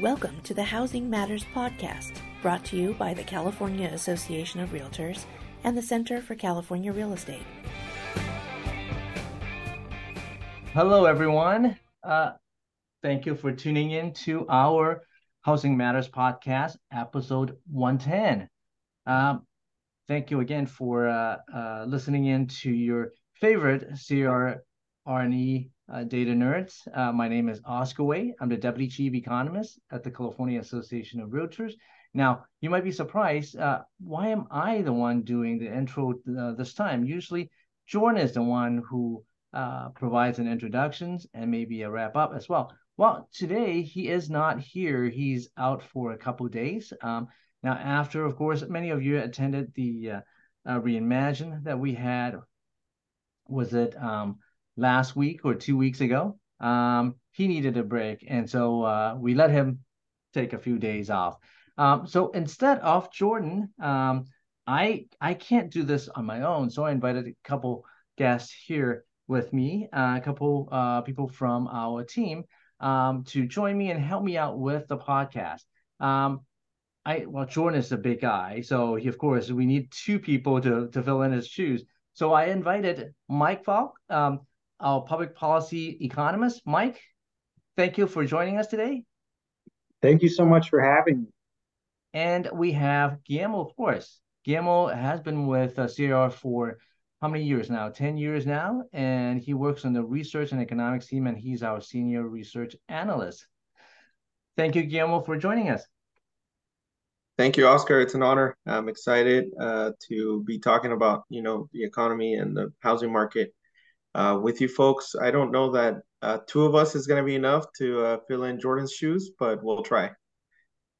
Welcome to the Housing Matters Podcast, brought to you by the California Association of Realtors and the Center for California Real Estate. Hello, everyone. Thank you for tuning in to our Housing Matters Podcast, episode 110. Thank you again for listening in to your favorite CRE data nerds. My name is Oscar Wei. I'm the Deputy Chief Economist at the California Association of Realtors. Now, you might be surprised, why am I the one doing the intro this time? Usually, Jordan is the one who provides an introduction and maybe a wrap-up as well. Well, today, he is not here. He's out for a couple of days. Now, after, of course, many of you attended the Reimagine that we had, was it last week or 2 weeks ago? He needed a break, and so we let him take a few days off. So instead of Jordan, I can't do this on my own, so I invited a couple guests here with me, a couple people from our team to join me and help me out with the podcast. Jordan is a big guy, so he, of course, we need two people to fill in his shoes. So I invited Mike Falk, our public policy economist. Mike, thank you for joining us today. Thank you so much for having me. And we have Guillermo, of course. Guillermo has been with CR for how many years now? 10 years now. And he works on the research and economics team, and he's our senior research analyst. Thank you, Guillermo, for joining us. Thank you, Oscar. It's an honor. I'm excited to be talking about, the economy and the housing market with you folks. I don't know that two of us is going to be enough to fill in Jordan's shoes, but we'll try.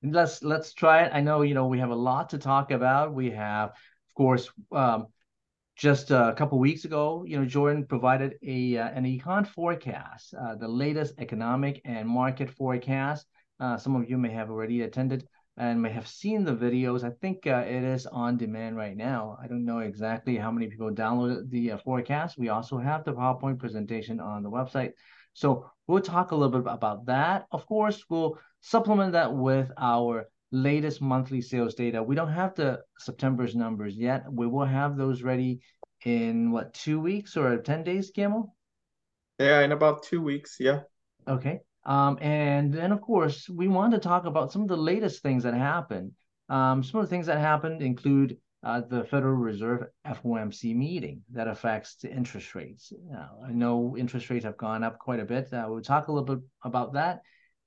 Let's try it. I know, we have a lot to talk about. We have, of course, just a couple of weeks ago, Jordan provided an econ forecast, the latest economic and market forecast. Some of you may have already attended and may have seen the videos. I think it is on demand right now. I don't know exactly how many people downloaded the forecast. We also have the PowerPoint presentation on the website. So we'll talk a little bit about that. Of course, we'll supplement that with our latest monthly sales data. We don't have the September's numbers yet. We will have those ready in, 2 weeks or 10 days, Gamal? Yeah, in about 2 weeks, yeah. Okay. And then, of course, we want to talk about some of the latest things that happened. Some of the things that happened include the Federal Reserve FOMC meeting that affects the interest rates. I know interest rates have gone up quite a bit. We'll talk a little bit about that.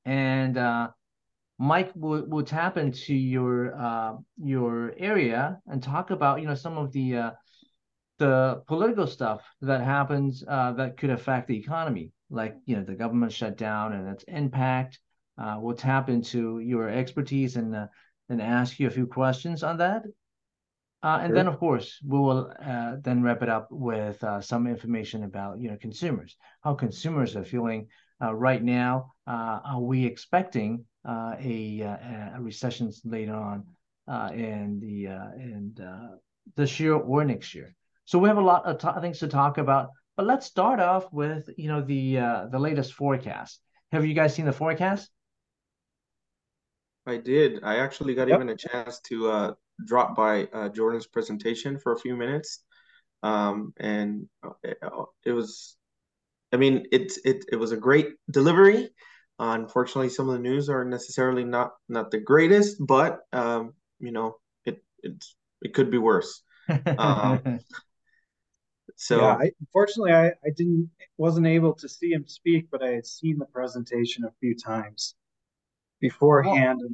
And Mike, we'll tap into your area and talk about some of the political stuff that happens that could affect the economy, like the government shutdown and its impact. We'll tap into your expertise and ask you a few questions on that. And sure. Then, of course, we will then wrap it up with some information about consumers, how consumers are feeling right now. Are we expecting a recession later on in this year or next year? So we have a lot of things to talk about. But let's start off with the latest forecast. Have you guys seen the forecast? I did. I actually got even a chance to drop by Jordan's presentation for a few minutes, and it was, it was a great delivery. Unfortunately, some of the news are necessarily not the greatest, but it could be worse. So yeah, unfortunately, I wasn't able to see him speak, but I had seen the presentation a few times beforehand. Oh.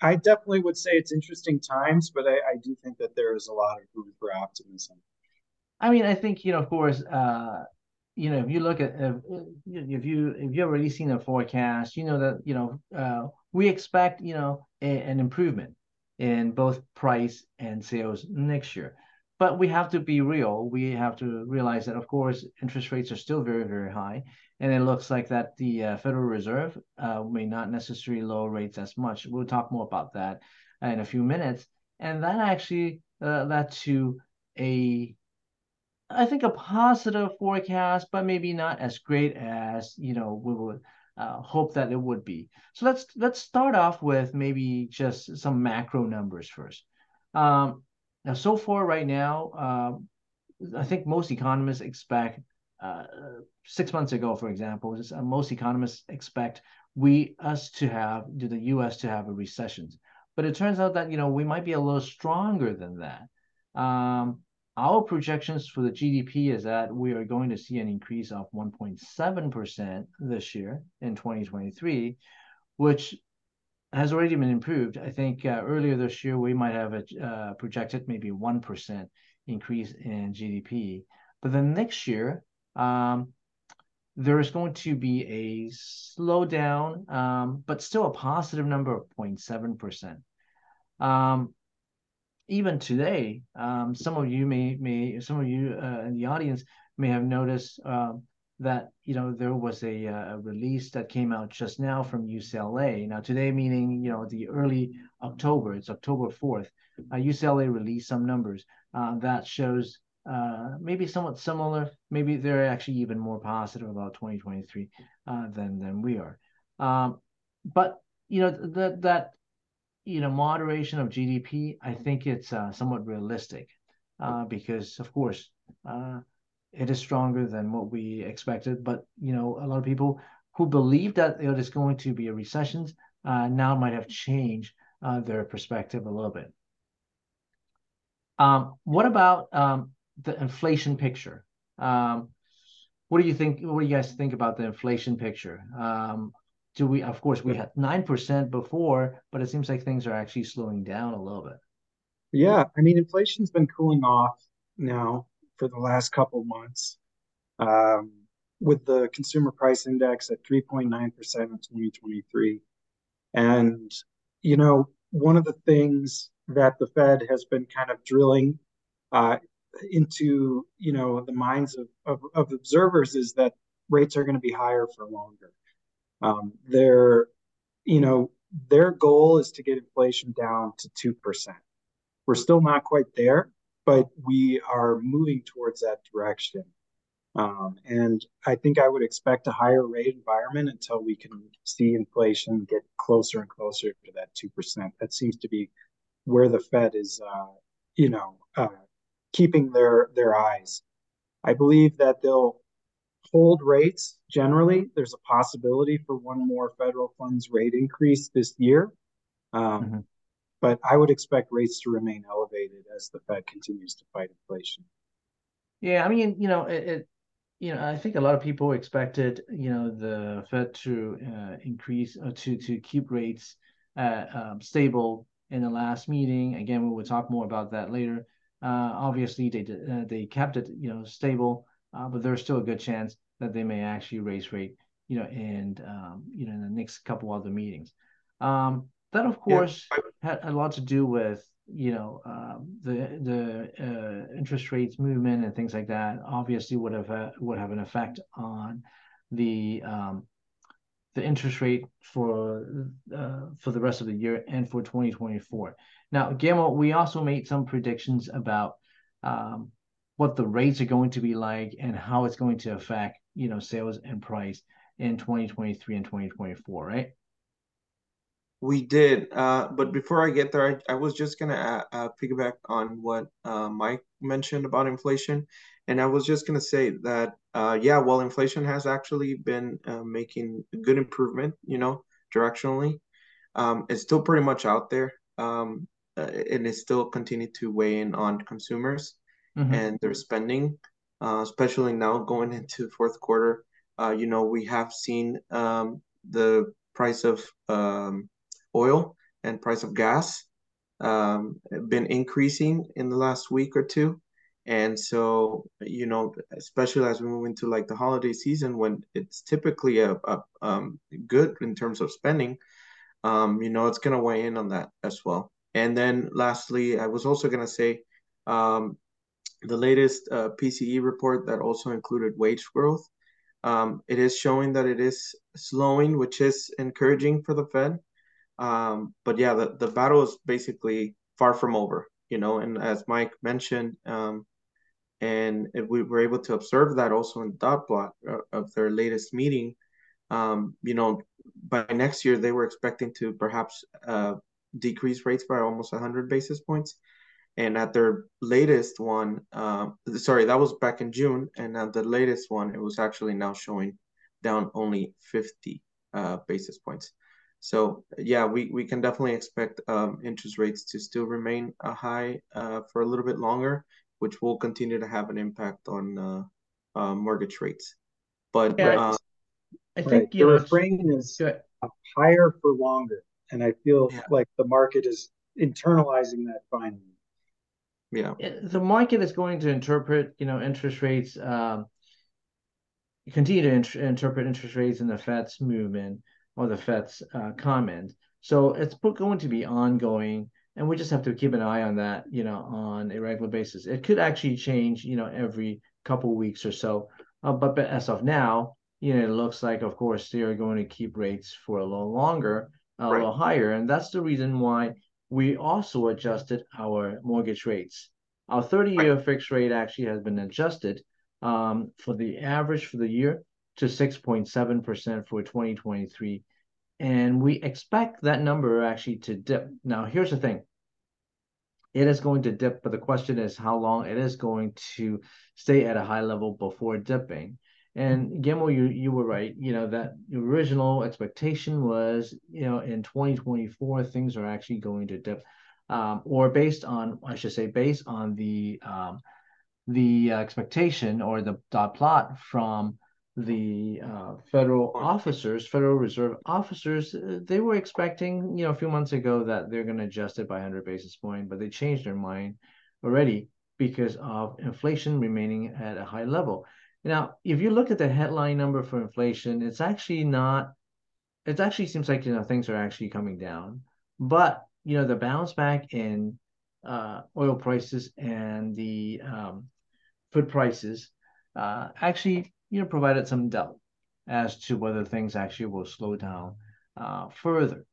I definitely would say it's interesting times, but I do think that there is a lot of room for optimism. I mean, I think, of course, if you look at, if you've already seen a forecast, that, we expect, an improvement in both price and sales next year. But we have to be real. We have to realize that, of course, interest rates are still very, very high. And it looks like that the Federal Reserve may not necessarily lower rates as much. We'll talk more about that in a few minutes. And that actually led to I think a positive forecast, but maybe not as great as, you know, we would hope that it would be. So let's start off with maybe just some macro numbers first. Now, so far right now, I think most economists expect, 6 months ago, for example, most economists expect the U.S. to have a recession. But it turns out that, you know, we might be a little stronger than that. Our projections for the GDP is that we are going to see an increase of 1.7% this year in 2023, which has already been improved. I think earlier this year, we might have projected maybe 1% increase in GDP. But then next year, there is going to be a slowdown, but still a positive number of 0.7%. Even today, some of you in the audience may have noticed that, you know, there was a release that came out just now from UCLA. Now today, meaning, you know, the early October, it's October 4th, UCLA released some numbers that shows maybe somewhat similar, maybe they're actually even more positive about 2023 than we are. But, you know, that moderation of GDP, I think it's somewhat realistic because, of course, it is stronger than what we expected. But, you know, a lot of people who believe that it is going to be a recession now might have changed their perspective a little bit. What about the inflation picture? What do you guys think about the inflation picture? Of course, we had 9% before, but it seems like things are actually slowing down a little bit. Yeah, I mean, inflation's been cooling off now for the last couple of months, with the consumer price index at 3.9% in 2023. And, you know, one of the things that the Fed has been kind of drilling into, you know, the minds of observers is that rates are going to be higher for longer. Their goal is to get inflation down to 2%. We're still not quite there, but we are moving towards that direction. And I think I would expect a higher rate environment until we can see inflation get closer and closer to that 2%. That seems to be where the Fed is, keeping their eyes. I believe that they'll hold rates generally. There's a possibility for one more federal funds rate increase this year. But I would expect rates to remain elevated as the Fed continues to fight inflation. Yeah, I mean, you know, I think a lot of people expected, you know, the Fed to increase or to keep rates stable in the last meeting. Again, we will talk more about that later. Obviously, they kept it, you know, stable, but there's still a good chance that they may actually raise rate, you know, and in the next couple other meetings. That, of course, had a lot to do with, you know, the interest rates movement and things like that. Obviously, would have an effect on the interest rate for the rest of the year and for 2024. Now, Gamal, we also made some predictions about what the rates are going to be like and how it's going to affect, you know, sales and price in 2023 and 2024, right? We did, but before I get there, I was just going to piggyback on what Mike mentioned about inflation, and I was just going to say that, while inflation has actually been making good improvement, you know, directionally, it's still pretty much out there, and it still continued to weigh in on consumers and their spending, especially now going into fourth quarter. You know, we have seen the price of oil and price of gas been increasing in the last week or two. And so, you know, especially as we move into like the holiday season, when it's typically a good in terms of spending, you know, it's going to weigh in on that as well. And then lastly, I was also going to say the latest PCE report that also included wage growth. It is showing that it is slowing, which is encouraging for the Fed. But yeah, the battle is basically far from over. you know, and as Mike mentioned, and we were able to observe that also in the dot plot of their latest meeting, you know, by next year, they were expecting to perhaps decrease rates by almost 100 basis points. And at their latest one, sorry, that was back in June. And at the latest one, it was actually now showing down only 50 basis points. So yeah, we can definitely expect interest rates to still remain high for a little bit longer, which will continue to have an impact on mortgage rates. But yeah, I think the refrain is higher for longer. And I feel like the market is internalizing that finally. Yeah, the market is going to interpret, you know, interest rates, continue to interpret interest rates in the Fed's movement or the Fed's comment. So it's going to be ongoing, and we just have to keep an eye on that, you know, on a regular basis. It could actually change, you know, every couple of weeks or so. But as of now, you know, it looks like, of course, they are going to keep rates for a little longer, a little higher, and that's the reason why we also adjusted our mortgage rates. Our 30-year fixed rate actually has been adjusted for the average for the year to 6.7% for 2023. And we expect that number actually to dip. Now, here's the thing. It is going to dip, but the question is how long it is going to stay at a high level before dipping. And Guillermo, you were right, you know, that the original expectation was, you know, in 2024, things are actually going to dip, or based on, I should say, based on the expectation or the dot plot from the Federal Reserve officers, they were expecting, you know, a few months ago that they're going to adjust it by 100 basis points, but they changed their mind already because of inflation remaining at a high level. Now, if you look at the headline number for inflation, it's actually not, it actually seems like, you know, things are actually coming down. But, you know, the bounce back in oil prices and the food prices actually, you know, provided some doubt as to whether things actually will slow down further.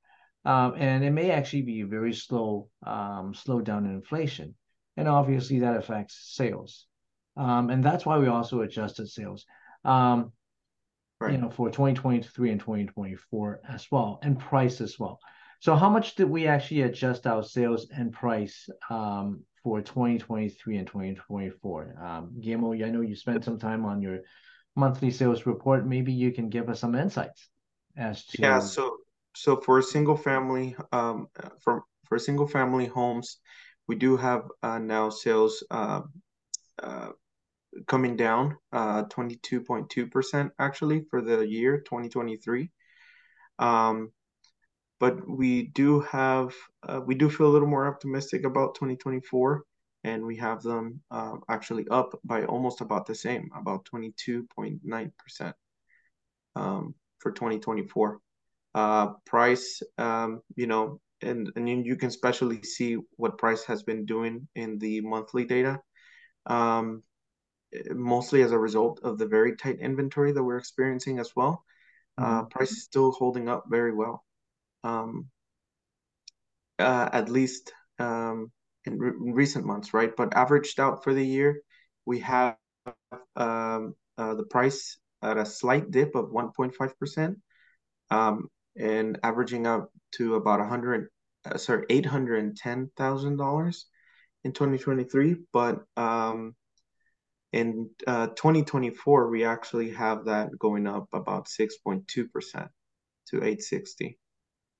And it may actually be a very slow slowdown in inflation. And obviously that affects sales. And that's why we also adjusted sales, you know, for 2023 and 2024 as well, and price as well. So how much did we actually adjust our sales and price for 2023 and 2024? Guillermo, I know you spent some time on your monthly sales report. Maybe you can give us some insights as to. Yeah, so for single family, for single family homes, we do have now sales coming down 22.2% actually for the year 2023, but we do feel a little more optimistic about 2024, and we have them actually up by almost about the same, about 22.9% for 2024. Price, you know, and you can especially see what price has been doing in the monthly data. Mostly as a result of the very tight inventory that we're experiencing as well. Price is still holding up very well, at least in recent months, right? But averaged out for the year, we have the price at a slight dip of 1.5%, and averaging up to about $810,000. In 2023, but in 2024, we actually have that going up about 6.2% to 860.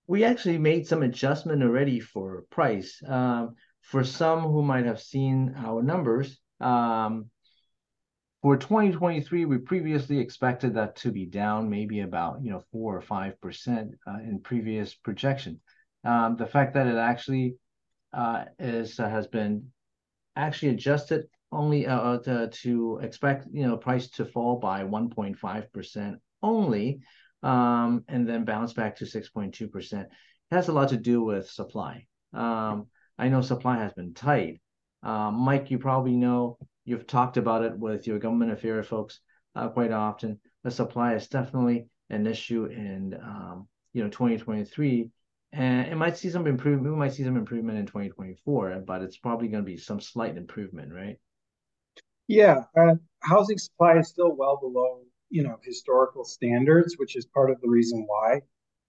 We actually made some adjustment already for price. For some who might have seen our numbers, for 2023, we previously expected that to be down maybe about, you know, 4 or 5% in previous projection. The fact that it actually has been actually adjusted only to expect, you know, price to fall by 1.5% only, and then bounce back to 6.2%. It has a lot to do with supply. I know supply has been tight. Mike, you probably know, you've talked about it with your government affairs folks quite often. The supply is definitely an issue in, you know, 2023. And it might see some improvement. We might see some improvement in 2024, but it's probably going to be some slight improvement, right? Yeah, housing supply is still well below, you know, historical standards, which is part of the reason why,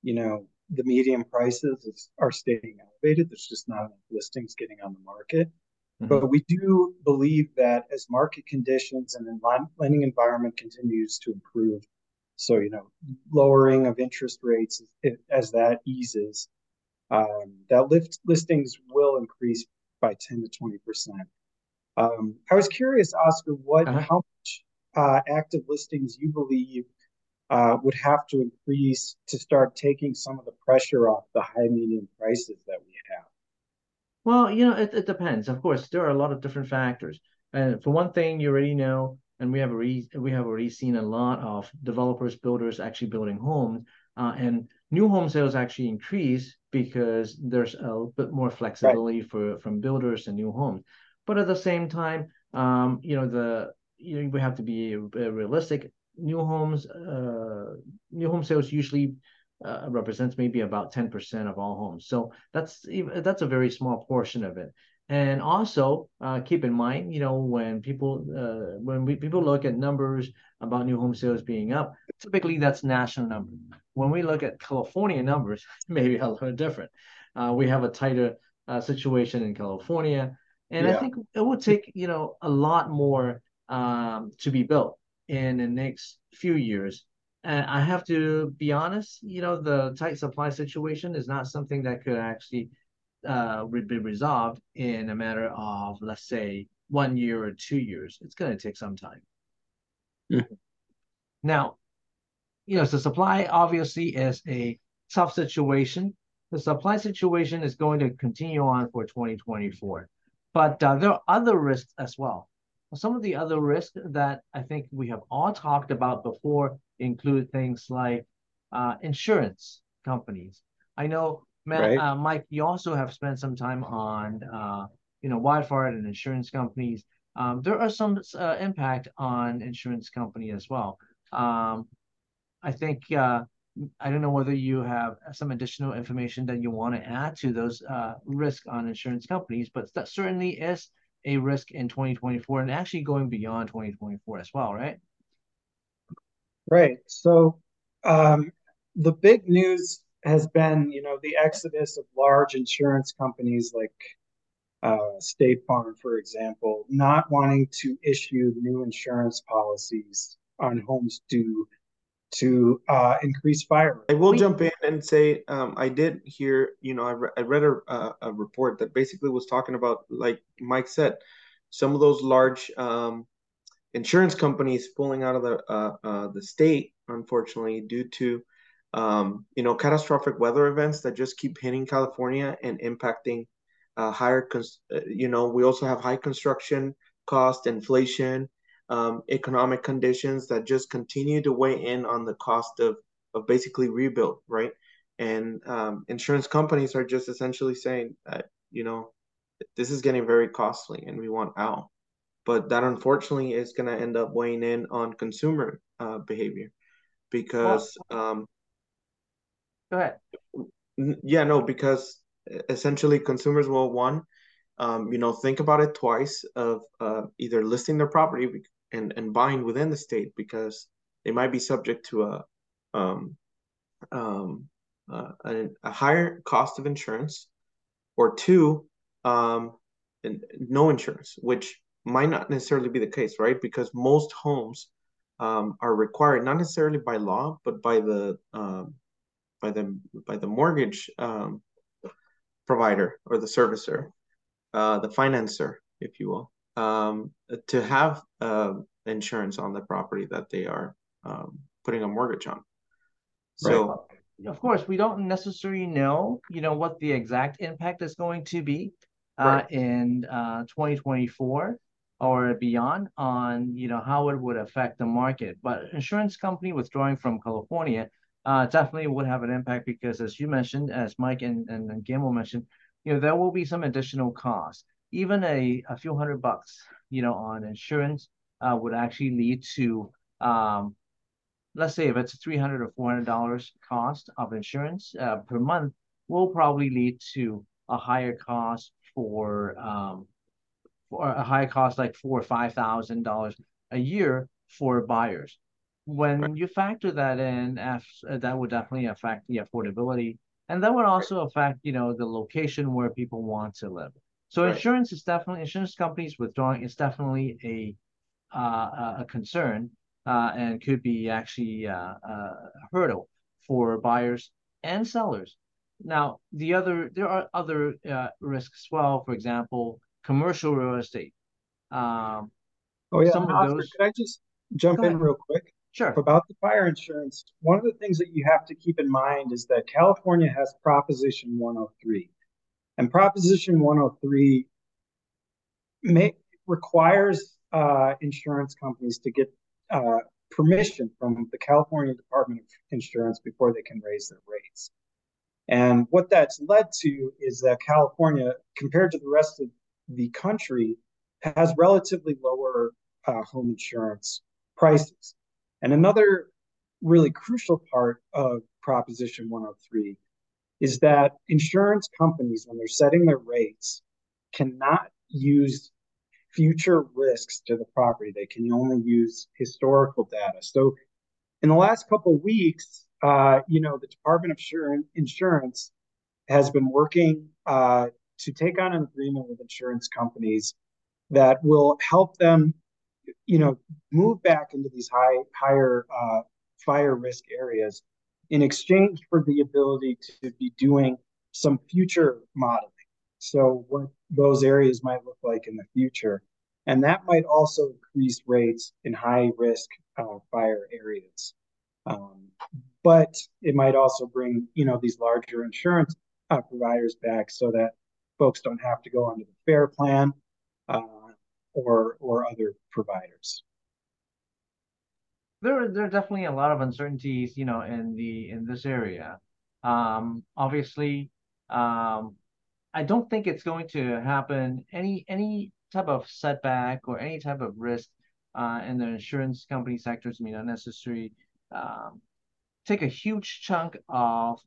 you know, the median prices are staying elevated. There's just not enough listings getting on the market. Mm-hmm. But we do believe that as market conditions and the lending environment continues to improve, so, you know, lowering of interest rates as that eases, that listings will increase by 10 to 20%. I was curious, Oscar, how much active listings you believe would have to increase to start taking some of the pressure off the high median prices that we have? Well, you know, it depends. Of course, there are a lot of different factors. And for one thing, you already know, and we have already seen a lot of developers, builders actually building homes, and new home sales actually increase because there's a bit more flexibility from builders and new homes. But at the same time, we have to be realistic. New home sales usually represents maybe about 10% of all homes, so that's a very small portion of it. And also keep in mind, you know, when people look at numbers about new home sales being up, typically that's national numbers. When we look at California numbers, maybe a little different. We have a tighter situation in California, and I think it would take, you know, a lot more to be built in the next few years. And I have to be honest, you know, the tight supply situation is not something that could actually would be resolved in a matter of, let's say, 1 year or 2 years. It's going to take some time. Mm-hmm. Now, you know, so supply obviously is a tough situation. The supply situation is going to continue on for 2024, but there are other risks as well. Some of the other risks that I think we have all talked about before include things like insurance companies. I know, Mike, you also have spent some time on, wildfire and insurance companies. There are some impact on insurance company as well. I think, I don't know whether you have some additional information that you want to add to those risks on insurance companies, but that certainly is a risk in 2024 and actually going beyond 2024 as well, right? Right. So the big news has been, you know, the exodus of large insurance companies like State Farm, for example, not wanting to issue new insurance policies on homes due to increased fire. I will jump in and say I did hear, you know, I read a report that basically was talking about, like Mike said, some of those large insurance companies pulling out of the state, unfortunately, due to catastrophic weather events that just keep hitting California and impacting we also have high construction cost, inflation, economic conditions that just continue to weigh in on the cost of basically rebuild, right? And insurance companies are just essentially saying, you know, this is getting very costly and we want out. But that unfortunately is going to end up weighing in on consumer behavior because... Go ahead. Yeah, no, because essentially consumers will, one, think about it twice of either listing their property and buying within the state because they might be subject to a higher cost of insurance, or two, no insurance, which might not necessarily be the case, right? Because most homes are required, not necessarily by law, but by the mortgage provider or the servicer, the financer, if you will, to have insurance on the property that they are putting a mortgage on. So, right. Of course, we don't necessarily know, you know, what the exact impact is going to be in 2024 or beyond on, you know, how it would affect the market. But insurance company withdrawing from California definitely would have an impact because, as you mentioned, as Mike and Gamal mentioned, you know, there will be some additional costs. Even a few $100, you know, on insurance would actually lead to, let's say, if it's $300 or $400 cost of insurance per month, will probably lead to a higher cost like $4,000 or $5,000 a year for buyers. When you factor that in, that would definitely affect the affordability, and that would also affect, you know, the location where people want to live. So insurance is definitely, insurance companies withdrawing is definitely a concern, and could be actually a hurdle for buyers and sellers. Now, there are other risks as well. For example, commercial real estate. Oscar, could I just jump in real quick? Sure. About the fire insurance, one of the things that you have to keep in mind is that California has Proposition 103. And Proposition 103 requires insurance companies to get permission from the California Department of Insurance before they can raise their rates. And what that's led to is that California, compared to the rest of the country, has relatively lower home insurance prices. And another really crucial part of Proposition 103 is that insurance companies, when they're setting their rates, cannot use future risks to the property. They can only use historical data. So in the last couple of weeks, the Department of Insurance has been working to take on an agreement with insurance companies that will help them, you know, move back into these higher fire risk areas in exchange for the ability to be doing some future modeling. So what those areas might look like in the future. And that might also increase rates in high risk fire areas. But it might also bring, you know, these larger insurance providers back so that folks don't have to go under the FAIR Plan or other providers. There are definitely a lot of uncertainties, you know, in this area. Obviously, I don't think it's going to happen any type of setback or any type of risk in the insurance company sectors. I mean, unnecessary take a huge chunk of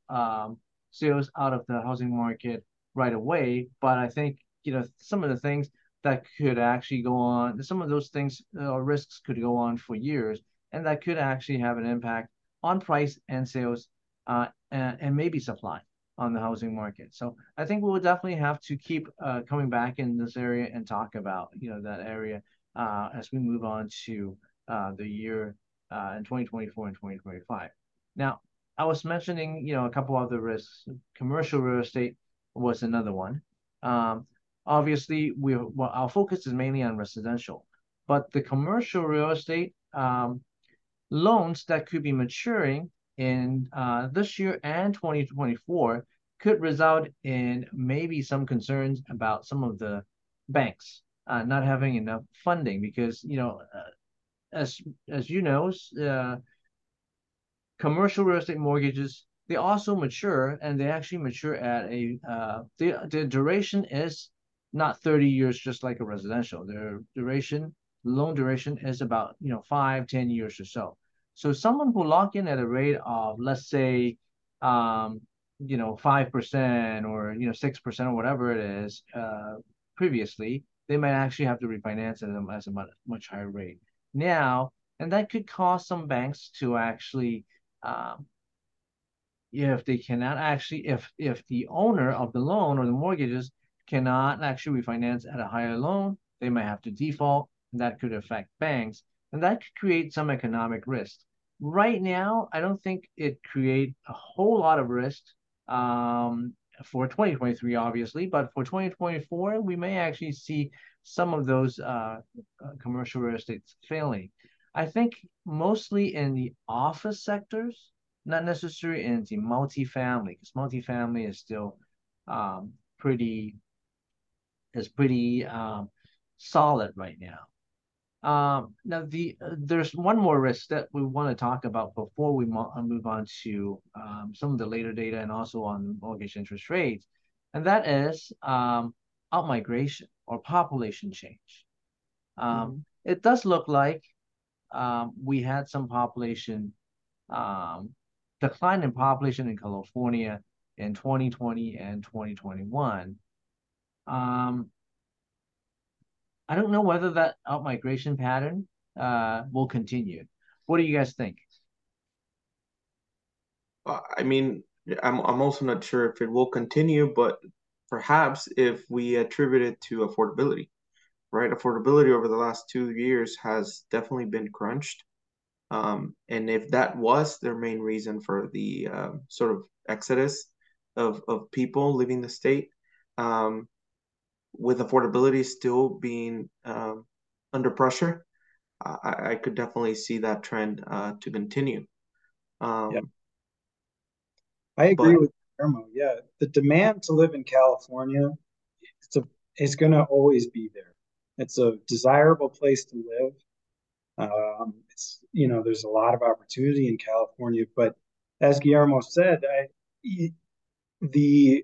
sales out of the housing market right away. But I think, you know, some of the things that could actually go on, some of those things or risks could go on for years. And that could actually have an impact on price and sales and maybe supply on the housing market. So I think we will definitely have to keep coming back in this area and talk about, you know, that area as we move on to the year in 2024 and 2025. Now, I was mentioning, you know, a couple other risks. Commercial real estate was another one. Obviously, our focus is mainly on residential, but the commercial real estate loans that could be maturing in this year and 2024 could result in maybe some concerns about some of the banks not having enough funding because, you know, as you know, commercial real estate mortgages, they also mature, and they actually mature at their duration is not 30 years, just like a residential. Their duration, loan duration, is about, you know, 5-10 years or so. So someone who lock in at a rate of, let's say, 5% or, 6% or whatever it is previously, they might actually have to refinance them at a much higher rate now, and that could cause some banks to actually, if they cannot actually, if the owner of the loan or the mortgages cannot actually refinance at a higher loan, they might have to default. That could affect banks, and that could create some economic risk. Right now, I don't think it creates a whole lot of risk for 2023, obviously, but for 2024, we may actually see some of those commercial real estates failing. I think mostly in the office sectors, not necessarily in the multifamily, because multifamily is still pretty solid right now. Now, there's one more risk that we want to talk about before we move on to some of the later data and also on mortgage interest rates, and that is out-migration or population change. It does look like we had some decline in population in California in 2020 and 2021. I don't know whether that out-migration pattern will continue. What do you guys think? I mean, I'm also not sure if it will continue, but perhaps if we attribute it to affordability, right? Affordability over the last 2 years has definitely been crunched. And if that was their main reason for the sort of exodus of people leaving the state, with affordability still being under pressure, I could definitely see that trend to continue. Yep. I agree with Guillermo. Yeah, the demand to live in California, it's going to always be there. It's a desirable place to live. It's, you know, there's a lot of opportunity in California, but as Guillermo said, the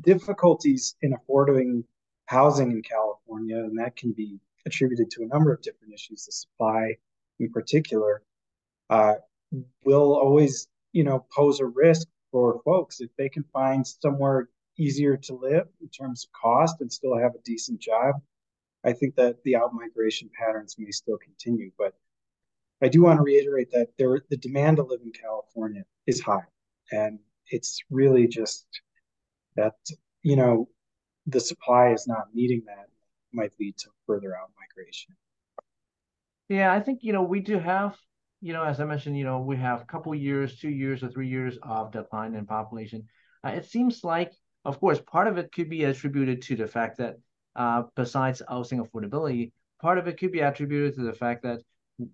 difficulties in affording housing in California, and that can be attributed to a number of different issues, the supply in particular, will always, you know, pose a risk for folks. If they can find somewhere easier to live in terms of cost and still have a decent job, I think that the out-migration patterns may still continue, but I do want to reiterate that the demand to live in California is high, and it's really just that, you know, the supply is not meeting that, might lead to further out-migration. Yeah, I think, you know, we do have, you know, as I mentioned, you know, we have a couple years, 2 years or 3 years of decline in population. It seems like, of course, part of it could be attributed to the fact that besides housing affordability, part of it could be attributed to the fact that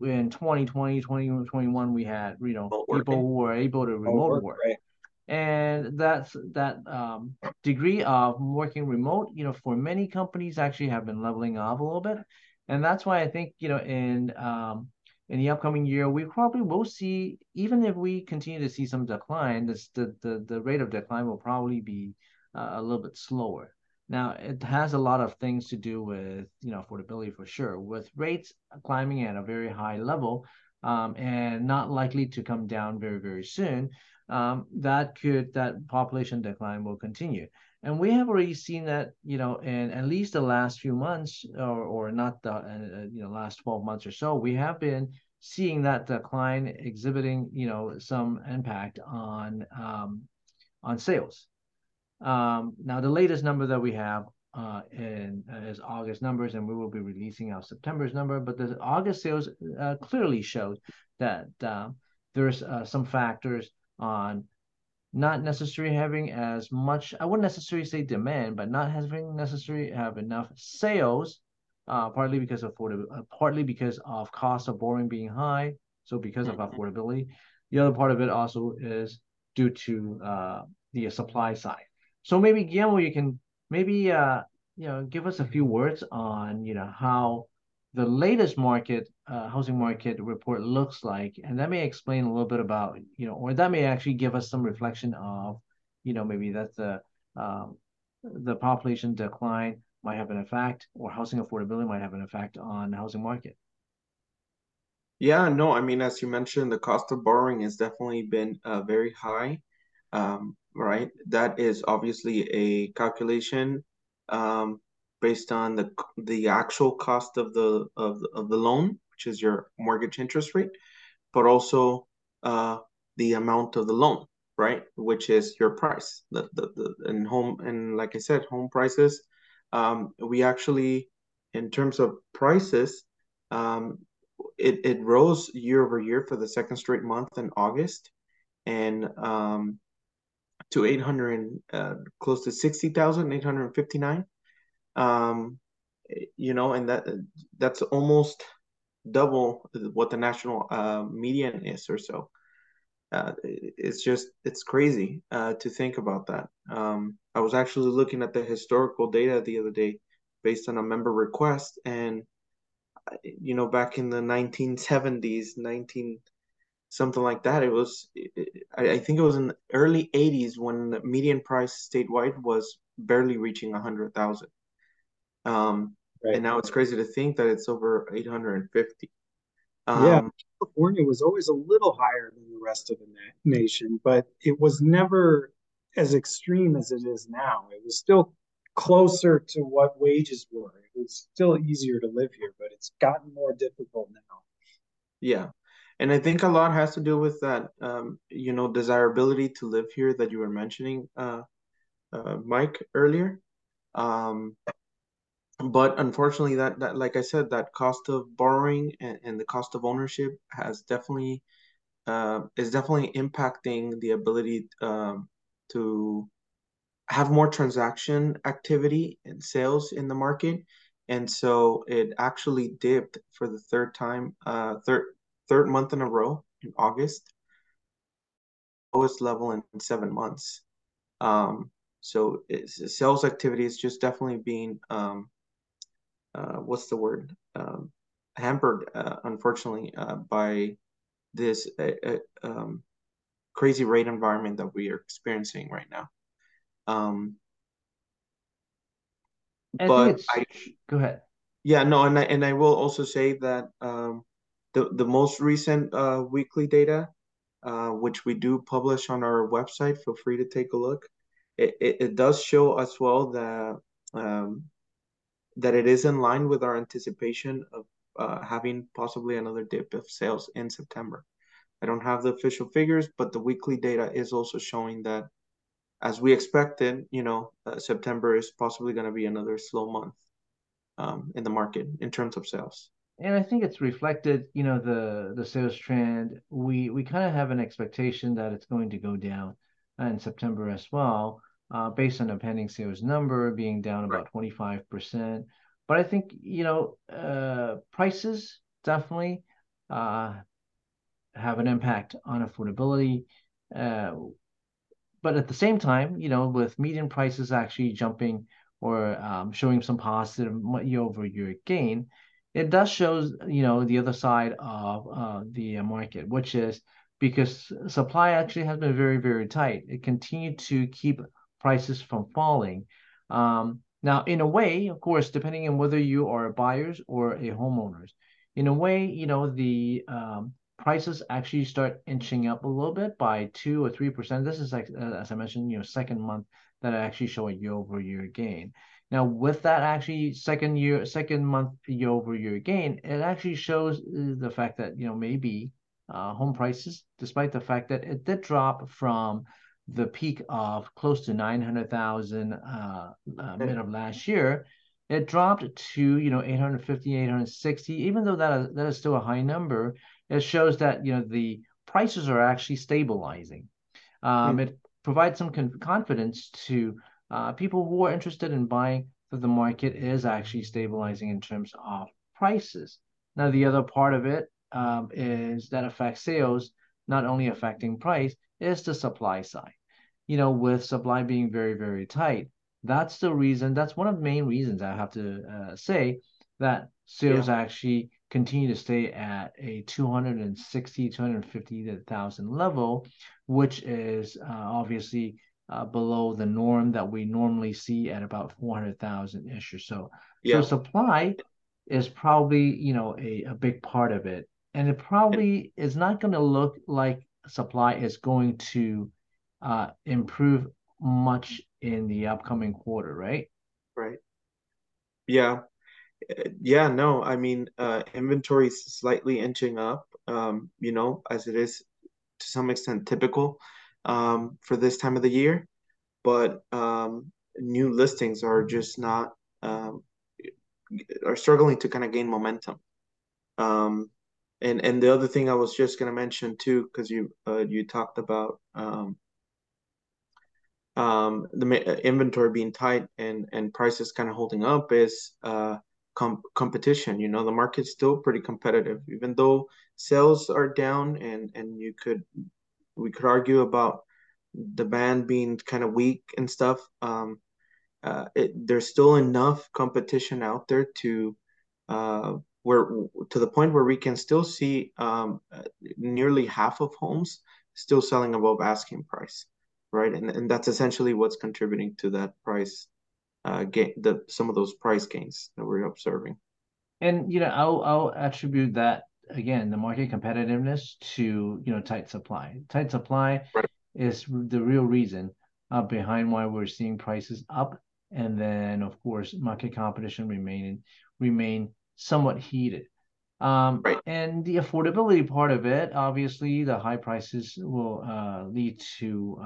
in 2020, 2021, we had, you know, people who were able to remote work. Right. And that degree of working remote, you know, for many companies actually have been leveling off a little bit. And that's why I think, you know, in the upcoming year, we probably will see, even if we continue to see some decline, the rate of decline will probably be a little bit slower. Now, it has a lot of things to do with, you know, affordability for sure, with rates climbing at a very high level and not likely to come down very, very soon. That population decline will continue. And we have already seen that, you know, in at least the last few months or not the, you know, last 12 months or so, we have been seeing that decline exhibiting, you know, some impact on sales. Now, the latest number that we have is August numbers, and we will be releasing our September's number, but the August sales clearly showed that there's some factors on not necessarily having as much, I wouldn't necessarily say demand, but not having necessarily have enough sales, partly because of partly because of cost of borrowing being high, so because of affordability. The other part of it also is due to the supply side. So maybe Guillermo, you can maybe you know, give us a few words on, you know, how the latest market housing market report looks like, and that may explain a little bit about, you know, or that may actually give us some reflection of, you know, maybe that the population decline might have an effect, or housing affordability might have an effect on the housing market. Yeah, no, I mean, as you mentioned, the cost of borrowing has definitely been very high, right? That is obviously a calculation based on the actual cost of the loan, which is your mortgage interest rate, but also the amount of the loan, right? Which is your price. And like I said, home prices. We actually, in terms of prices, it rose year over year for the second straight month in August, and to 800, close to 60,859. You know, and that's almost double what the national median is or so. It's crazy to think about that. I was actually looking at the historical data the other day based on a member request, and, you know, back in the 1970s, something like that, it was, I think it was in the early 80s when the median price statewide was barely reaching 100,000. Right. And now it's crazy to think that it's over 850. Yeah, California was always a little higher than the rest of the nation, but it was never as extreme as it is now. It was still closer to what wages were. It was still easier to live here, but it's gotten more difficult now. Yeah. And I think a lot has to do with that, you know, desirability to live here that you were mentioning, Mike, earlier. But unfortunately, that like I said, that cost of borrowing and the cost of ownership has definitely is impacting the ability to have more transaction activity and sales in the market. And so it actually dipped for the third time, third month in a row in August, lowest level in 7 months. So sales activity is just definitely being, what's the word, hampered, unfortunately, by this crazy rate environment that we are experiencing right now. Go ahead. Yeah, no, and I will also say that the most recent weekly data, which we do publish on our website, feel free to take a look. It does show as well that it is in line with our anticipation of having possibly another dip of sales in September. I don't have the official figures, but the weekly data is also showing that, as we expected, you know, September is possibly going to be another slow month in the market in terms of sales. And I think it's reflected, you know, the sales trend. We kind of have an expectation that it's going to go down in September as well, based on a pending sales number being down about 25%. But I think, you know, prices definitely have an impact on affordability. But at the same time, you know, with median prices actually jumping or showing some positive year-over-year gain, it does show, you know, the other side of the market, which is because supply actually has been very, very tight. It continued to keep prices from falling. Now, in a way, of course, depending on whether you are buyers or a homeowners, in a way, you know, the prices actually start inching up a little bit by 2 or 3%. This is, like, as I mentioned, you know, second month that I actually show a year-over-year gain. Now, with that actually second month year-over-year gain, it actually shows the fact that, you know, maybe home prices, despite the fact that it did drop from the peak of close to 900,000 mid of last year, it dropped to, you know, 850, 860, even though that is still a high number. It shows that, you know, the prices are actually stabilizing. It provides some confidence to people who are interested in buying that the market is actually stabilizing in terms of prices. Now, the other part of it is that affects sales, not only affecting price, is the supply side. You know, with supply being very, very tight, that's the reason, that's one of the main reasons I have to say that sales actually continue to stay at a 250,000 level, which is obviously below the norm that we normally see at about 400,000-ish or so. Yeah. So supply is probably, you know, a big part of it. And it probably is not going to look like supply is going to improve much in the upcoming quarter, right? Right. Yeah. Yeah, no, I mean, inventory is slightly inching up, you know, as it is to some extent typical for this time of the year. But new listings are just not, are struggling to kind of gain momentum. And the other thing I was just going to mention too, because you talked about the inventory being tight and prices kind of holding up is competition. You know, the market's still pretty competitive, even though sales are down, and we could argue about demand being kind of weak and stuff. There's still enough competition out there to the point where we can still see nearly half of homes still selling above asking price, right? And that's essentially what's contributing to that price some of those price gains that we're observing. And, you know, I'll attribute that, again, the market competitiveness to, you know, tight supply. Tight supply is the real reason behind why we're seeing prices up. And then, of course, market competition remain somewhat heated. Right. And the affordability part of it, obviously, the high prices will lead to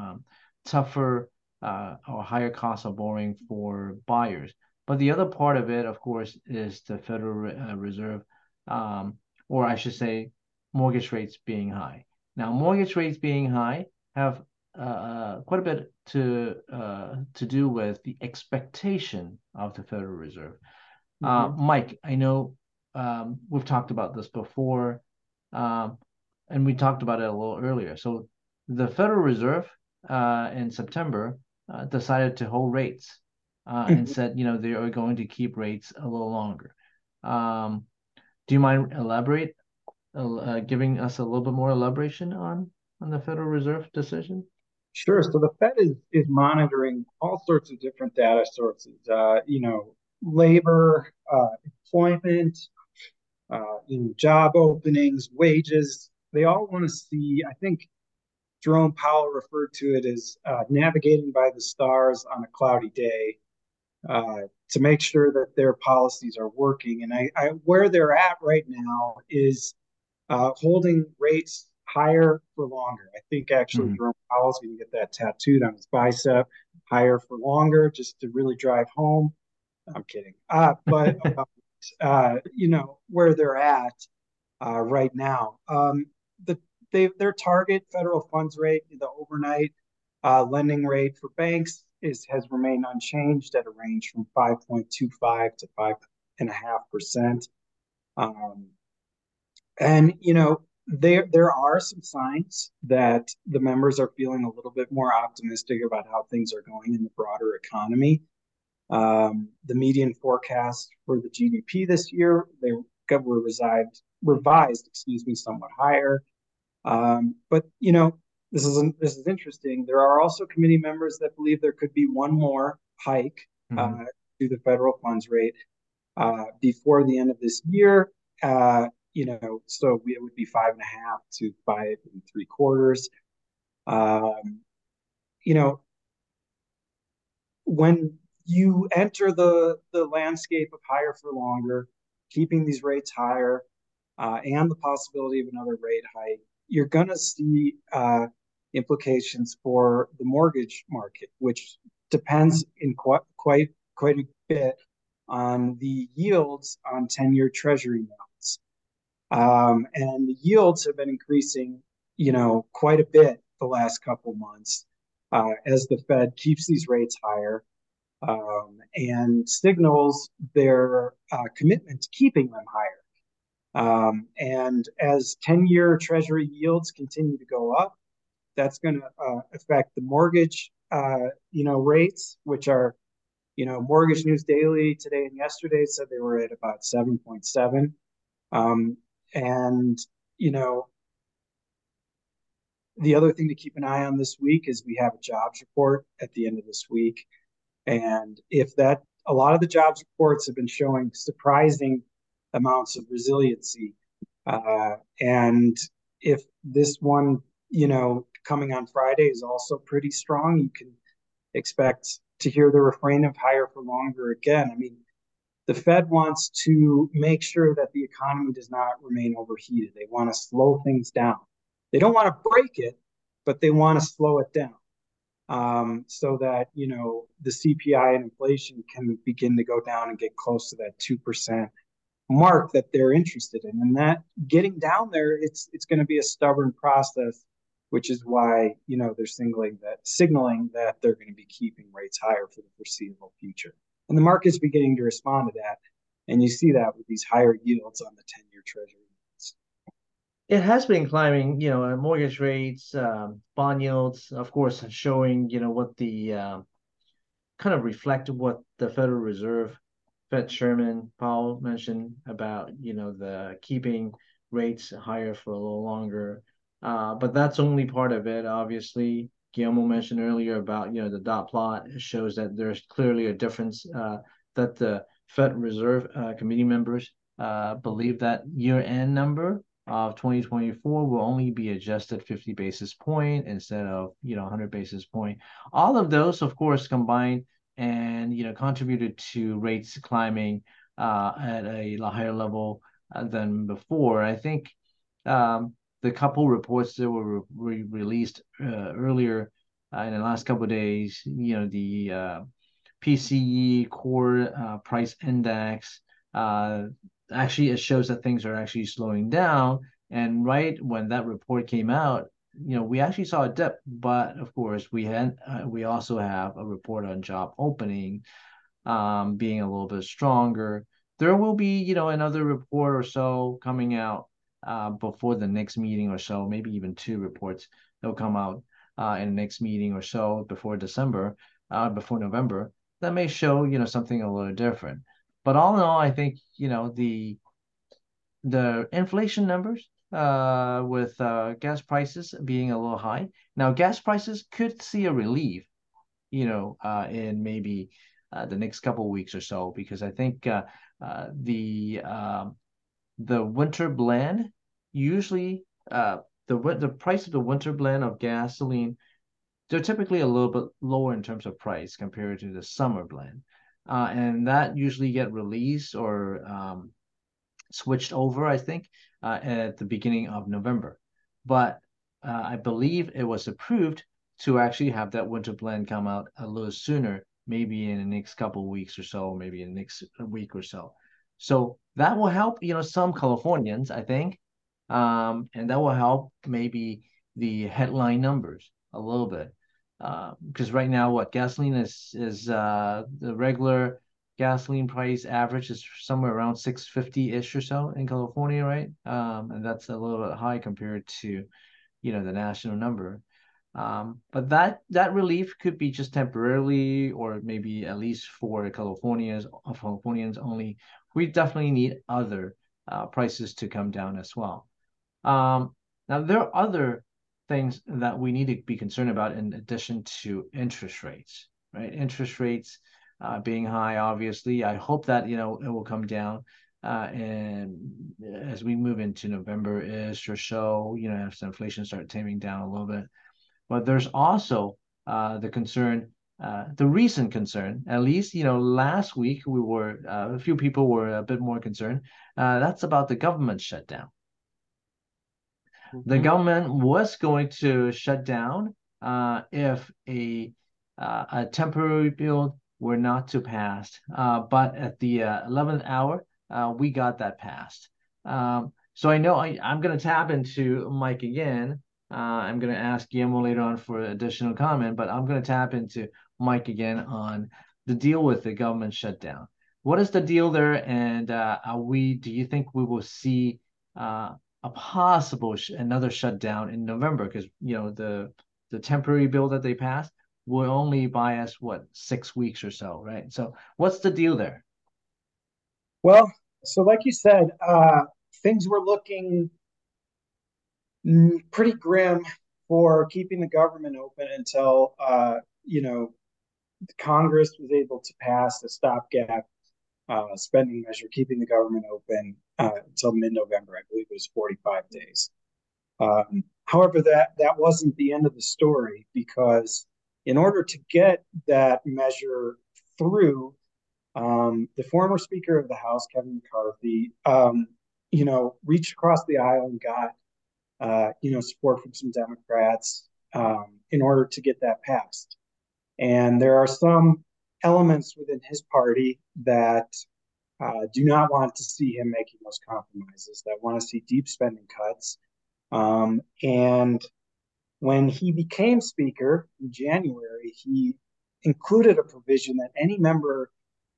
tougher or higher costs of borrowing for buyers. But the other part of it, of course, is the Federal Reserve, or I should say, mortgage rates being high. Now, mortgage rates being high have quite a bit to do with the expectation of the Federal Reserve. Mike, I know we've talked about this before, and we talked about it a little earlier. So the Federal Reserve in September decided to hold rates and said, you know, they are going to keep rates a little longer. Do you mind giving us a little bit more elaboration on the Federal Reserve decision? Sure. So the Fed is monitoring all sorts of different data sources, labor, employment, job openings, wages. They all want to see, I think Jerome Powell referred to it as navigating by the stars on a cloudy day to make sure that their policies are working. And I where they're at right now is holding rates higher for longer. I think actually Jerome Powell's going to get that tattooed on his bicep, higher for longer, just to really drive home. I'm kidding. But, where they're at right now. Their target federal funds rate, the overnight lending rate for banks has remained unchanged at a range from 5.25 to 5.5%. There are some signs that the members are feeling a little bit more optimistic about how things are going in the broader economy. The median forecast for the GDP this year, they were revised, somewhat higher. This is interesting. There are also committee members that believe there could be one more hike to the federal funds rate before the end of this year. It would be 5.5 to 5.75. When you enter the landscape of higher for longer, keeping these rates higher, and the possibility of another rate hike, you're going to see implications for the mortgage market, which depends in quite a bit on the yields on 10-year Treasury notes. And the yields have been increasing, quite a bit the last couple months as the Fed keeps these rates higher and signals their commitment to keeping them higher. And as 10-year Treasury yields continue to go up, that's going to affect the mortgage, rates, which are, Mortgage News Daily today and yesterday said they were at about 7.7. The other thing to keep an eye on this week is we have a jobs report at the end of this week. And a lot of the jobs reports have been showing surprising amounts of resiliency. And if this one, coming on Friday is also pretty strong, you can expect to hear the refrain of higher for longer again. I mean, the Fed wants to make sure that the economy does not remain overheated. They want to slow things down. They don't want to break it, but they want to slow it down so that, the CPI and inflation can begin to go down and get close to that 2% mark that they're interested in. And that getting down there, it's going to be a stubborn process, which is why, they're signaling that they're going to be keeping rates higher for the foreseeable future. And the market's beginning to respond to that. And you see that with these higher yields on the 10-year Treasury. It has been climbing, mortgage rates, bond yields, of course, showing, what the kind of reflect what the Federal Reserve, Fed Chairman Powell mentioned about, the keeping rates higher for a little longer. But that's only part of it, obviously. Guillermo mentioned earlier about, the dot plot shows that there's clearly a difference that the Fed Reserve committee members believe that year-end number of 2024 will only be adjusted 50 basis point instead of, 100 basis point. All of those, of course, combined and, contributed to rates climbing at a higher level than before. I think the couple reports that were released earlier in the last couple of days, the PCE core price index, actually it shows that things are actually slowing down. And right when that report came out, we actually saw a dip, but of course we also have a report on job opening being a little bit stronger. There will be, another report or so coming out before the next meeting or so, maybe even two reports that will come out in the next meeting or so before November, that may show, something a little different. But all in all, I think, the inflation numbers with gas prices being a little high. Now, gas prices could see a relief, in maybe the next couple of weeks or so, because I think the winter blend, usually the price of the winter blend of gasoline, they're typically a little bit lower in terms of price compared to the summer blend. And that usually get released or switched over, I think, at the beginning of November. But I believe it was approved to actually have that winter blend come out a little sooner, maybe in the next couple of weeks or so, maybe in the next week or so. So that will help, some Californians, I think, and that will help maybe the headline numbers a little bit. Because right now, what gasoline is the regular gasoline price average is somewhere around $6.50-ish or so in California, right? And that's a little bit high compared to, the national number. But that relief could be just temporarily, or maybe at least for Californians only. We definitely need other prices to come down as well. Now there are other things that we need to be concerned about in addition to interest rates, right? Interest rates being high, obviously. I hope that, it will come down and as we move into November-ish or so, as inflation starts taming down a little bit. But there's also the concern, the recent concern, at least, last week we were, a few people were a bit more concerned. That's about the government shutdown. The government was going to shut down if a temporary bill were not to pass. But at the 11th hour, we got that passed. So I know I'm going to tap into Mike again. I'm going to ask Guillermo later on for additional comment, but I'm going to tap into Mike again on the deal with the government shutdown. What is the deal there? And do you think we will see a possible another shutdown in November, because the temporary bill that they passed will only buy us 6 weeks or so, right? So what's the deal there? Well, so like you said, things were looking pretty grim for keeping the government open until Congress was able to pass the stopgap spending measure, keeping the government open until mid-November. I believe it was 45 days. However, that wasn't the end of the story, because in order to get that measure through, the former Speaker of the House, Kevin McCarthy, reached across the aisle and got, support from some Democrats in order to get that passed. And there are some elements within his party that do not want to see him making those compromises, that want to see deep spending cuts. And when he became Speaker in January, he included a provision that any member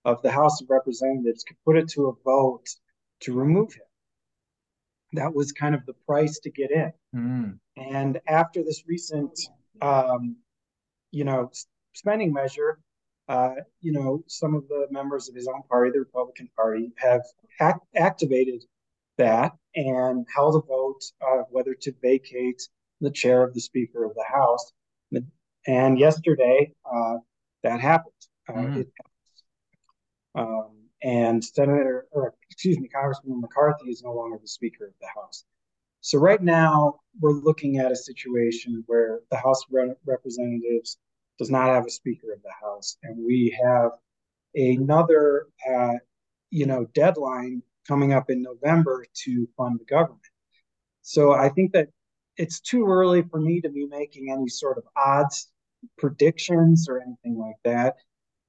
of the House of Representatives could put it to a vote to remove him. That was kind of the price to get in. And after this recent, spending measure, some of the members of his own party, the Republican Party, have activated that and held a vote whether to vacate the chair of the Speaker of the House. And yesterday, that happened. It happened. And Congressman McCarthy is no longer the Speaker of the House. So right now, we're looking at a situation where the House of Representatives does not have a Speaker of the House. And we have another, deadline coming up in November to fund the government. So I think that it's too early for me to be making any sort of odds predictions or anything like that.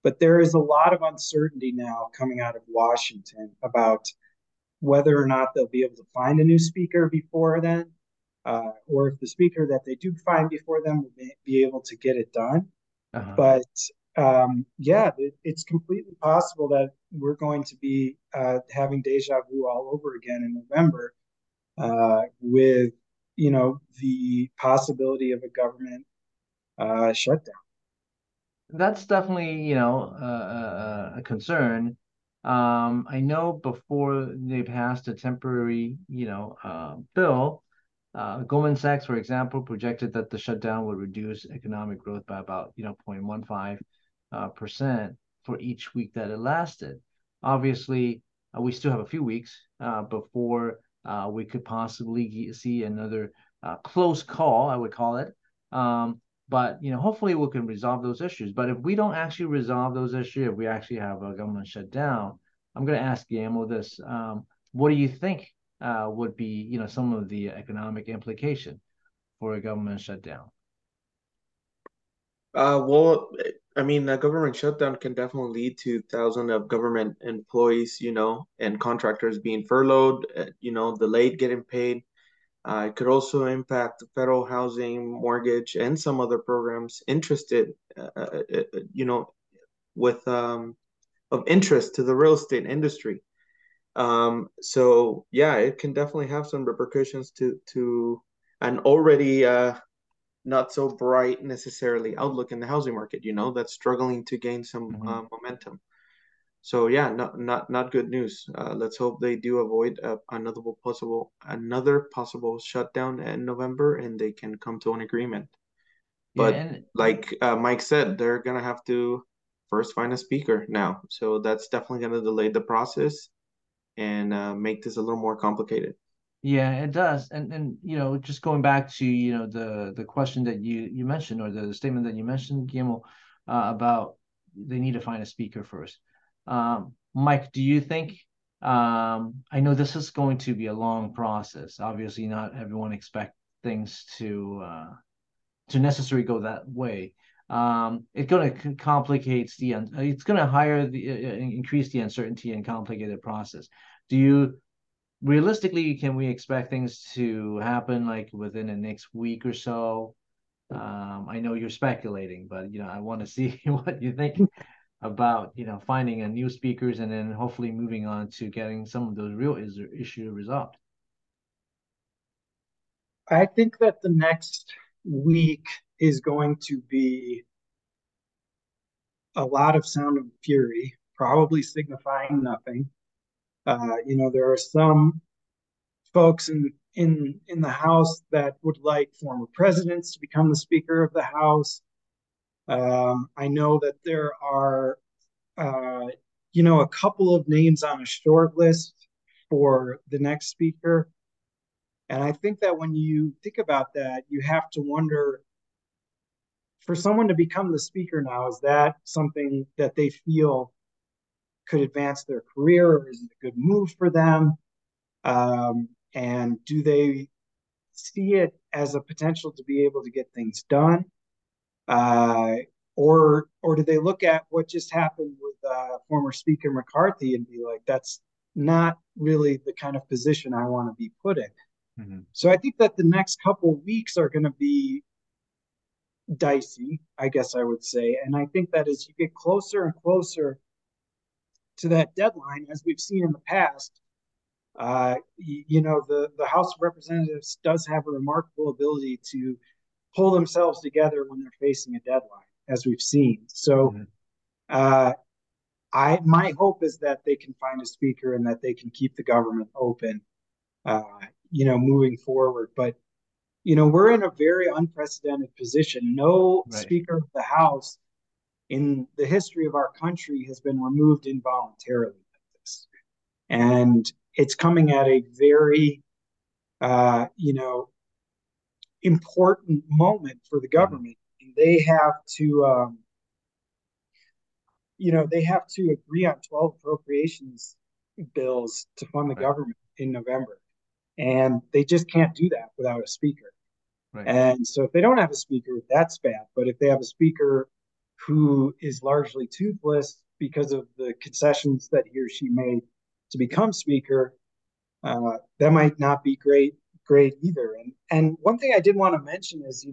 But there is a lot of uncertainty now coming out of Washington about whether or not they'll be able to find a new speaker before then, or if the speaker that they do find before them will be able to get it done. Uh-huh. But it's completely possible that we're going to be having deja vu all over again in November with, the possibility of a government shutdown. That's definitely, a concern. I know before they passed a temporary, bill, Goldman Sachs, for example, projected that the shutdown would reduce economic growth by about, 0.15% for each week that it lasted. Obviously, we still have a few weeks before we could possibly see another close call, I would call it. But, hopefully we can resolve those issues. But if we don't actually resolve those issues, if we actually have a government shutdown, I'm going to ask Guillermo this. What do you think would be, some of the economic implication for a government shutdown? A government shutdown can definitely lead to thousands of government employees, and contractors being furloughed, delayed getting paid. It could also impact the federal housing, mortgage, and some other programs of interest to the real estate industry. It can definitely have some repercussions to an already not so bright necessarily outlook in the housing market. That's struggling to gain some momentum. So not good news. Let's hope they do avoid another possible shutdown in November, and they can come to an agreement. But Mike said, they're gonna have to first find a speaker now. So that's definitely gonna delay the process and make this a little more complicated. Yeah, it does. And just going back to the question that you mentioned, or the statement that you mentioned, Gamal, about they need to find a speaker first. Mike, do you think, I know this is going to be a long process, obviously not everyone expect things to necessarily go that way. It's going to increase the uncertainty and complicate the process. Realistically, can we expect things to happen like within the next week or so? I know you're speculating, but I want to see what you think about finding a new speakers and then hopefully moving on to getting some of those real issue resolved. I think that the next week is going to be a lot of sound and fury, probably signifying nothing. There are some folks in the House that would like former presidents to become the Speaker of the House. I know that there are, a couple of names on a short list for the next speaker. And I think that when you think about that, you have to wonder, for someone to become the speaker now, is that something that they feel could advance their career, or is it a good move for them? And do they see it as a potential to be able to get things done? Or do they look at what just happened with former Speaker McCarthy and be like, that's not really the kind of position I want to be put in? Mm-hmm. So I think that the next couple of weeks are going to be dicey, I guess I would say. And I think that as you get closer and closer to that deadline, as we've seen in the past, the House of Representatives does have a remarkable ability to pull themselves together when they're facing a deadline, as we've seen. So my hope is that they can find a speaker and that they can keep the government open, moving forward. But, we're in a very unprecedented position. No Speaker of the House in the history of our country has been removed involuntarily like this. And it's coming at a very important moment for the government. And they have to, they have to agree on 12 appropriations bills to fund the government in November. And they just can't do that without a speaker. Right. And so if they don't have a speaker, that's bad. But if they have a speaker who is largely toothless because of the concessions that he or she made to become speaker, that might not be great either. And one thing I did want to mention is,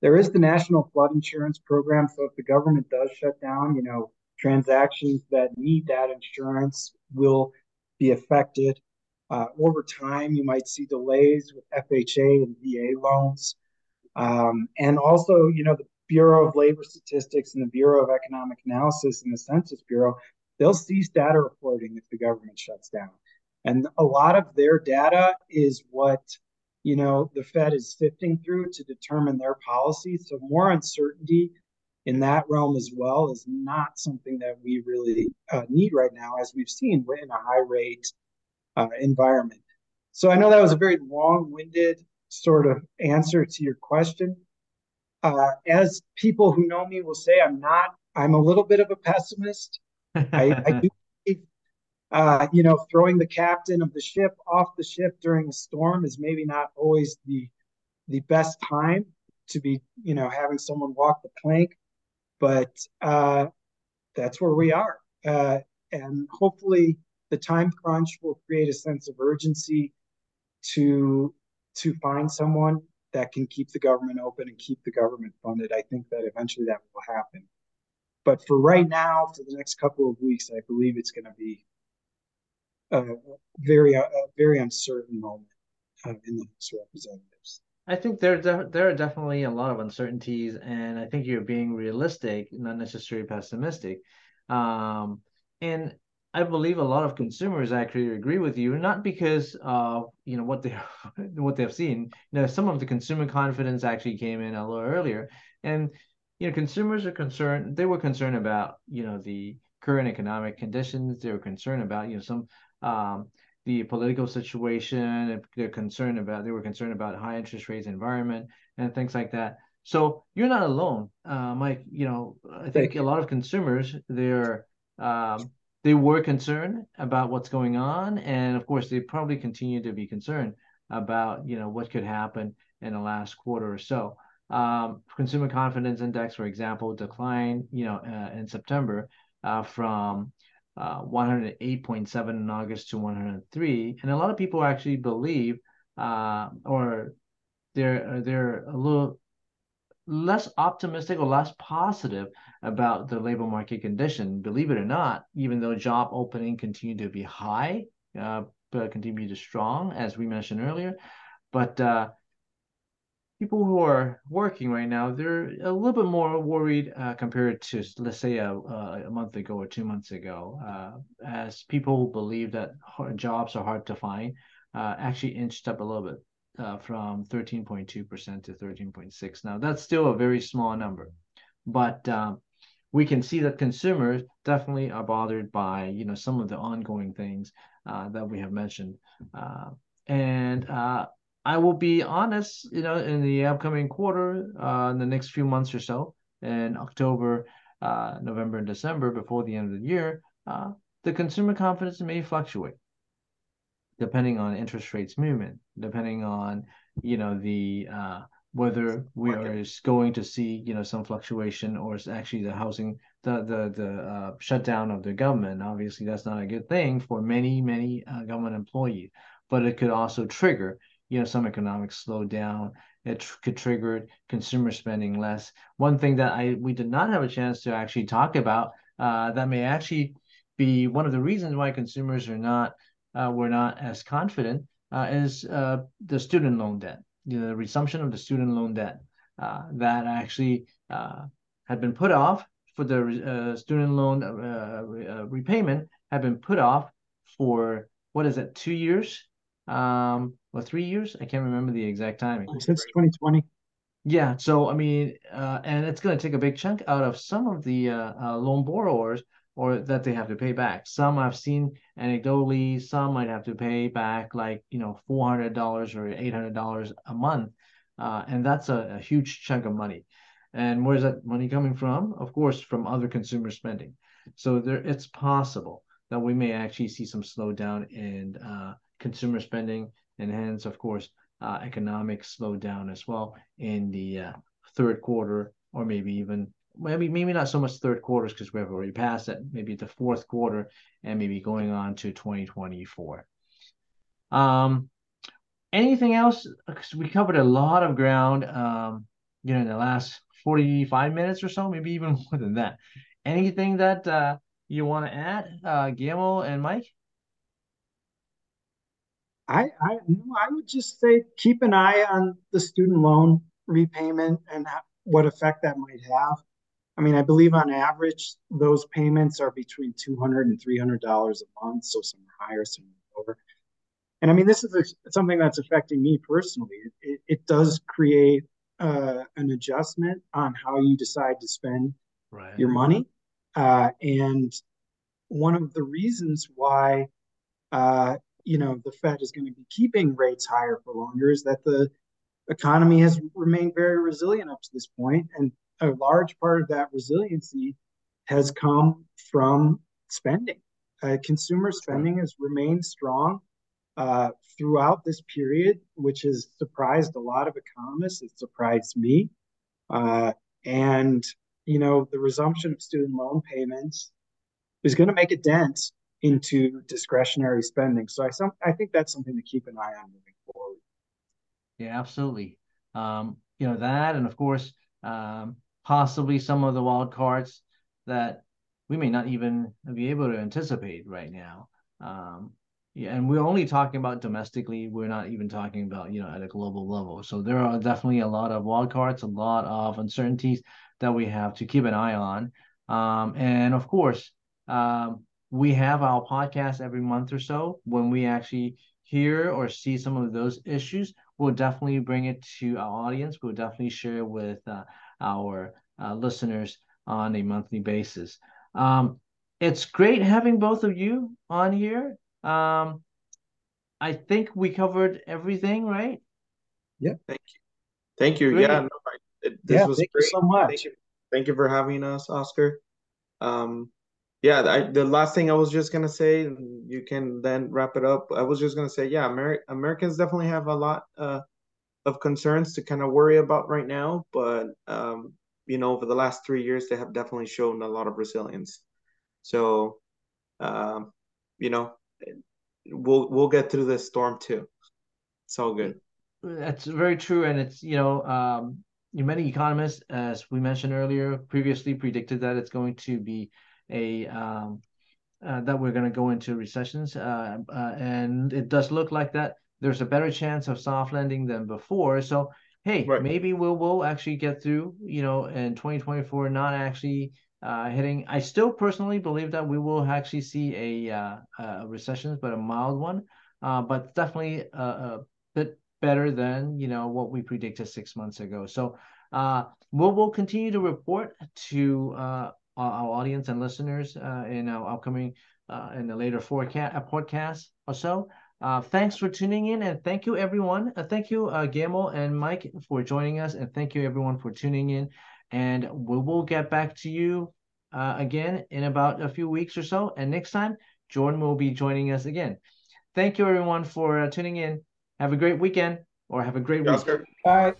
there is the National Flood Insurance Program. So if the government does shut down, transactions that need that insurance will be affected. Over time, you might see delays with FHA and VA loans. And also, the Bureau of Labor Statistics and the Bureau of Economic Analysis and the Census Bureau, they'll cease data reporting if the government shuts down. And a lot of their data is what, the Fed is sifting through to determine their policy. So more uncertainty in that realm as well is not something that we really need right now, as we've seen in a high rate environment. So I know that was a very long-winded sort of answer to your question. As people who know me will say, I'm a little bit of a pessimist. I do believe, throwing the captain of the ship off the ship during a storm is maybe not always the best time to be, having someone walk the plank, but that's where we are. And hopefully the time crunch will create a sense of urgency to find someone that can keep the government open and keep the government funded. I think that eventually that will happen. But for right now, for the next couple of weeks, I believe it's going to be a very uncertain moment in the House of Representatives. I think there are definitely a lot of uncertainties, and I think you're being realistic, not necessarily pessimistic. And I believe a lot of consumers actually agree with you, not because of what they've seen. Now, some of the consumer confidence actually came in a little earlier, and consumers are concerned. They were concerned about the current economic conditions. They were concerned about some the political situation. They were concerned about high interest rates environment and things like that. So you're not alone, Mike. I think a lot of consumers they were concerned about what's going on, and of course they probably continue to be concerned about what could happen in the last quarter or so. Consumer confidence index, for example, declined in September from 108.7 in August to 103, and a lot of people actually believe or they're a little less optimistic or less positive about the labor market condition, believe it or not, even though job opening continue to be high, continue to be strong, as we mentioned earlier. But people who are working right now, they're a little bit more worried compared to, let's say, a month ago or 2 months ago, as people who believe that jobs are hard to find actually inched up a little bit from 13.2% to 13.6%. Now, that's still a very small number, but we can see that consumers definitely are bothered by, some of the ongoing things that we have mentioned. And I will be honest, in the upcoming quarter, in the next few months or so, in October, November, and December, before the end of the year, the consumer confidence may fluctuate depending on interest rates movement, depending on, whether we are going to see, some fluctuation, or it's actually the housing, the shutdown of the government. Obviously, that's not a good thing for many government employees, but it could also trigger some economic slowdown. It could trigger consumer spending less. One thing that we did not have a chance to actually talk about that may actually be one of the reasons why consumers are not as confident is the student loan debt. The resumption of the student loan debt that actually had been put off for the student loan repayment had been put off for 2 years? 3 years? I can't remember the exact timing. Since 2020. Yeah. So, and it's going to take a big chunk out of some of the loan borrowers or that they have to pay back. Some I've seen anecdotally, some might have to pay back like, you know, $400 or $800 a month. And that's a huge chunk of money. And where's that money coming from? Of course, from other consumer spending. So there, it's possible that we may actually see some slowdown in consumer spending, and hence, of course, economic slowdown as well in the third quarter, or maybe not so much third quarters because we have already passed that, maybe the fourth quarter and maybe going on to 2024. Anything else? Because we covered a lot of ground, in the last 45 minutes or so, maybe even more than that. Anything that you want to add, Guillermo and Mike? I would just say keep an eye on the student loan repayment and what effect that might have. I mean, I believe on average, those payments are between $200 and $300 a month. So some are higher, some are lower. And I mean, this is something that's affecting me personally. It does create an adjustment on how you decide to spend your money. And one of the reasons why, the Fed is going to be keeping rates higher for longer is that the economy has remained very resilient up to this point. And a large part of that resiliency has come from spending. Consumer spending has remained strong throughout this period, which has surprised a lot of economists. It surprised me. The resumption of student loan payments is going to make a dent into discretionary spending. So I think that's something to keep an eye on moving forward. Yeah, absolutely. That, and of course, possibly some of the wild cards that we may not even be able to anticipate right now. And we're only talking about domestically. We're not even talking about, at a global level. So there are definitely a lot of wild cards, a lot of uncertainties that we have to keep an eye on. And of course, we have our podcast every month or so. When we actually hear or see some of those issues, we'll definitely bring it to our audience. We'll definitely share with our listeners on a monthly basis. It's great having both of you on here. I think we covered everything, right? Yeah. Thank you. Great. Yeah. No, this was great. Thank you so much. Thank you for having us, Oscar. The last thing I was just going to say, you can then wrap it up. I was just going to say, Americans definitely have a lot of concerns to kind of worry about right now. But, over the last 3 years, they have definitely shown a lot of resilience. So, we'll get through this storm too. It's all good. That's very true. And it's, many economists, as we mentioned earlier, previously predicted that it's going to be that we're going to go into recessions. And it does look like that. There's a better chance of soft landing than before. So, hey, maybe we'll actually get through, in 2024, not actually hitting. I still personally believe that we will actually see a recession, but a mild one, but definitely a bit better than, what we predicted 6 months ago. So we'll continue to report to our audience and listeners in our upcoming in the later podcast or so. Thanks for tuning in, and thank you, everyone. Thank you, Gamal and Mike, for joining us, and thank you, everyone, for tuning in. And we will get back to you again in about a few weeks or so. And next time, Jordan will be joining us again. Thank you, everyone, for tuning in. Have a great weekend, or have a great week. Oscar. Bye.